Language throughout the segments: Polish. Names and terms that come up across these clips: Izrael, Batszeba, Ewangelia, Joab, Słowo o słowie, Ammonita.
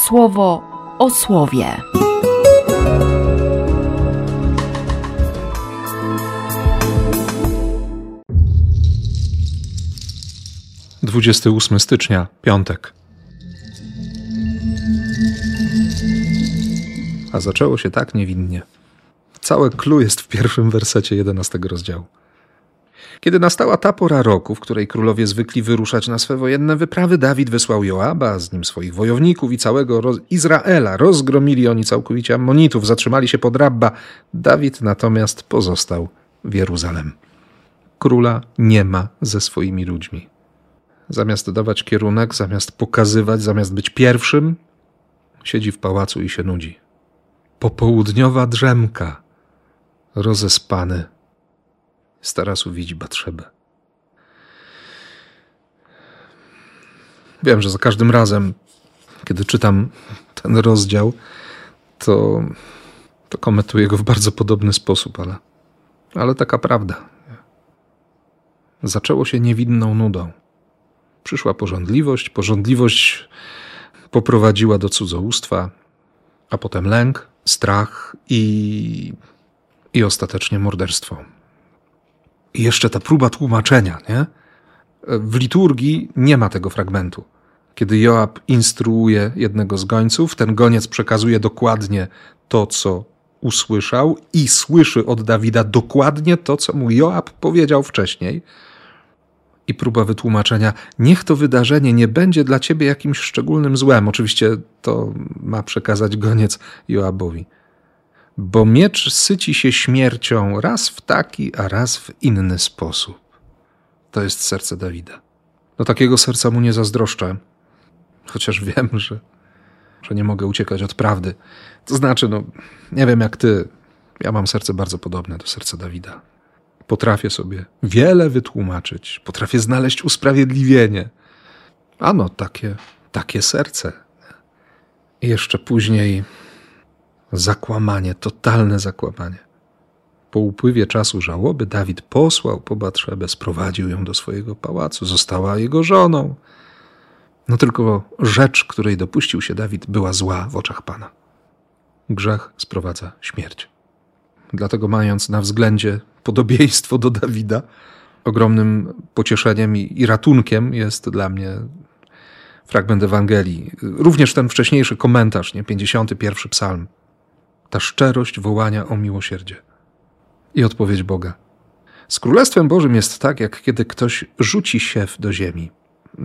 Słowo o słowie. Dwudziesty ósmy stycznia, piątek. A zaczęło się tak niewinnie. Całe clou jest w pierwszym wersecie 11 rozdziału. Kiedy nastała ta pora roku, w której królowie zwykli wyruszać na swe wojenne wyprawy, Dawid wysłał Joaba, z nim swoich wojowników i całego Izraela. Rozgromili oni całkowicie Ammonitów, zatrzymali się pod Rabba. Dawid natomiast pozostał w Jeruzalem. Króla nie ma ze swoimi ludźmi. Zamiast dawać kierunek, zamiast pokazywać, zamiast być pierwszym, siedzi w pałacu i się nudzi. Popołudniowa drzemka, rozespany. Z tarasu widzi Batszebę. Wiem, że za każdym razem, kiedy czytam ten rozdział, to komentuję go w bardzo podobny sposób, ale taka prawda. Zaczęło się niewinną nudą. Przyszła pożądliwość, pożądliwość poprowadziła do cudzołóstwa, a potem lęk, strach i ostatecznie morderstwo. I jeszcze ta próba tłumaczenia, nie? W liturgii nie ma tego fragmentu. Kiedy Joab instruuje jednego z gońców, ten goniec przekazuje dokładnie to, co usłyszał i słyszy od Dawida dokładnie to, co mu Joab powiedział wcześniej. I próba wytłumaczenia, niech to wydarzenie nie będzie dla ciebie jakimś szczególnym złem. Oczywiście to ma przekazać goniec Joabowi. Bo miecz syci się śmiercią raz w taki, a raz w inny sposób. To jest serce Dawida. Do takiego serca mu nie zazdroszczę. Chociaż wiem, że nie mogę uciekać od prawdy. To znaczy, nie wiem jak ty. Ja mam serce bardzo podobne do serca Dawida. Potrafię sobie wiele wytłumaczyć. Potrafię znaleźć usprawiedliwienie. Ano, takie serce. I jeszcze później zakłamanie, totalne zakłamanie. Po upływie czasu żałoby Dawid posłał po Batszebę, sprowadził ją do swojego pałacu, została jego żoną. No tylko rzecz, której dopuścił się Dawid, była zła w oczach Pana. Grzech sprowadza śmierć. Dlatego mając na względzie podobieństwo do Dawida, ogromnym pocieszeniem i ratunkiem jest dla mnie fragment Ewangelii. Również ten wcześniejszy komentarz, nie? 51 psalm. Ta szczerość wołania o miłosierdzie. I odpowiedź Boga. Z Królestwem Bożym jest tak, jak kiedy ktoś rzuci siew do ziemi.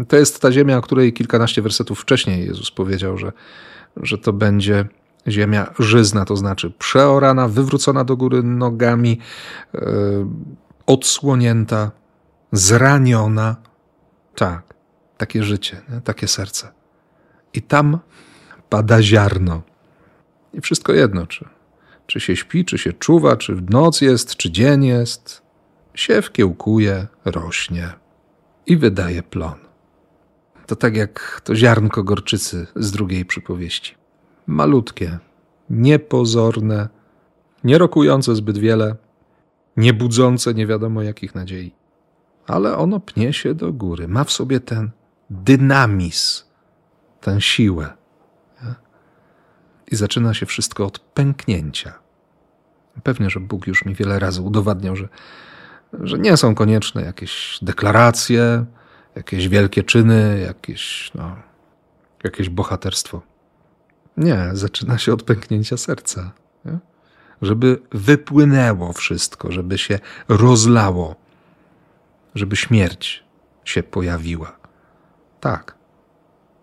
To jest ta ziemia, o której kilkanaście wersetów wcześniej Jezus powiedział, że to będzie ziemia żyzna, to znaczy przeorana, wywrócona do góry nogami, odsłonięta, zraniona. Tak, takie życie, nie? Takie serce. I tam pada ziarno. I wszystko jedno, czy się śpi, czy się czuwa, czy w noc jest, czy dzień jest. Siew kiełkuje, rośnie i wydaje plon. To tak jak to ziarnko gorczycy z drugiej przypowieści. Malutkie, niepozorne, nie rokujące zbyt wiele, nie budzące nie wiadomo jakich nadziei. Ale ono pnie się do góry, ma w sobie ten dynamizm, tę siłę. I zaczyna się wszystko od pęknięcia. Pewnie, że Bóg już mi wiele razy udowadniał, że nie są konieczne jakieś deklaracje, jakieś wielkie czyny, jakieś bohaterstwo. Nie, zaczyna się od pęknięcia serca. Nie? Żeby wypłynęło wszystko, żeby się rozlało, żeby śmierć się pojawiła. Tak,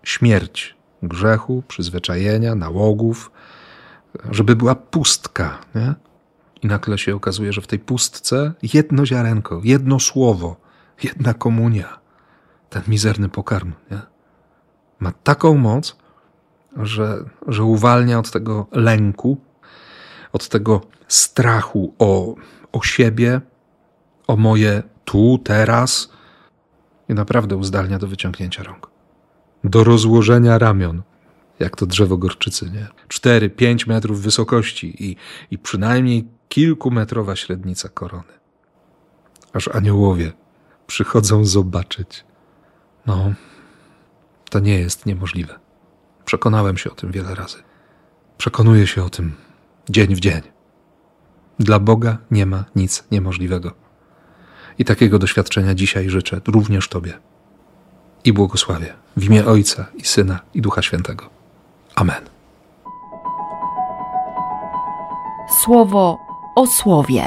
śmierć. Grzechu, przyzwyczajenia, nałogów, żeby była pustka. Nie? I nagle się okazuje, że w tej pustce jedno ziarenko, jedno słowo, jedna komunia, ten mizerny pokarm, nie? Ma taką moc, że uwalnia od tego lęku, od tego strachu o siebie, o moje tu, teraz i naprawdę uzdalnia do wyciągnięcia rąk. Do rozłożenia ramion, jak to drzewo gorczycy, nie? 4-5 metrów wysokości i przynajmniej kilkumetrowa średnica korony. Aż aniołowie przychodzą zobaczyć. No, to nie jest niemożliwe. Przekonałem się o tym wiele razy. Przekonuję się o tym dzień w dzień. Dla Boga nie ma nic niemożliwego. I takiego doświadczenia dzisiaj życzę również Tobie. I błogosławię w imię Ojca i Syna i Ducha Świętego. Amen. Słowo o słowie.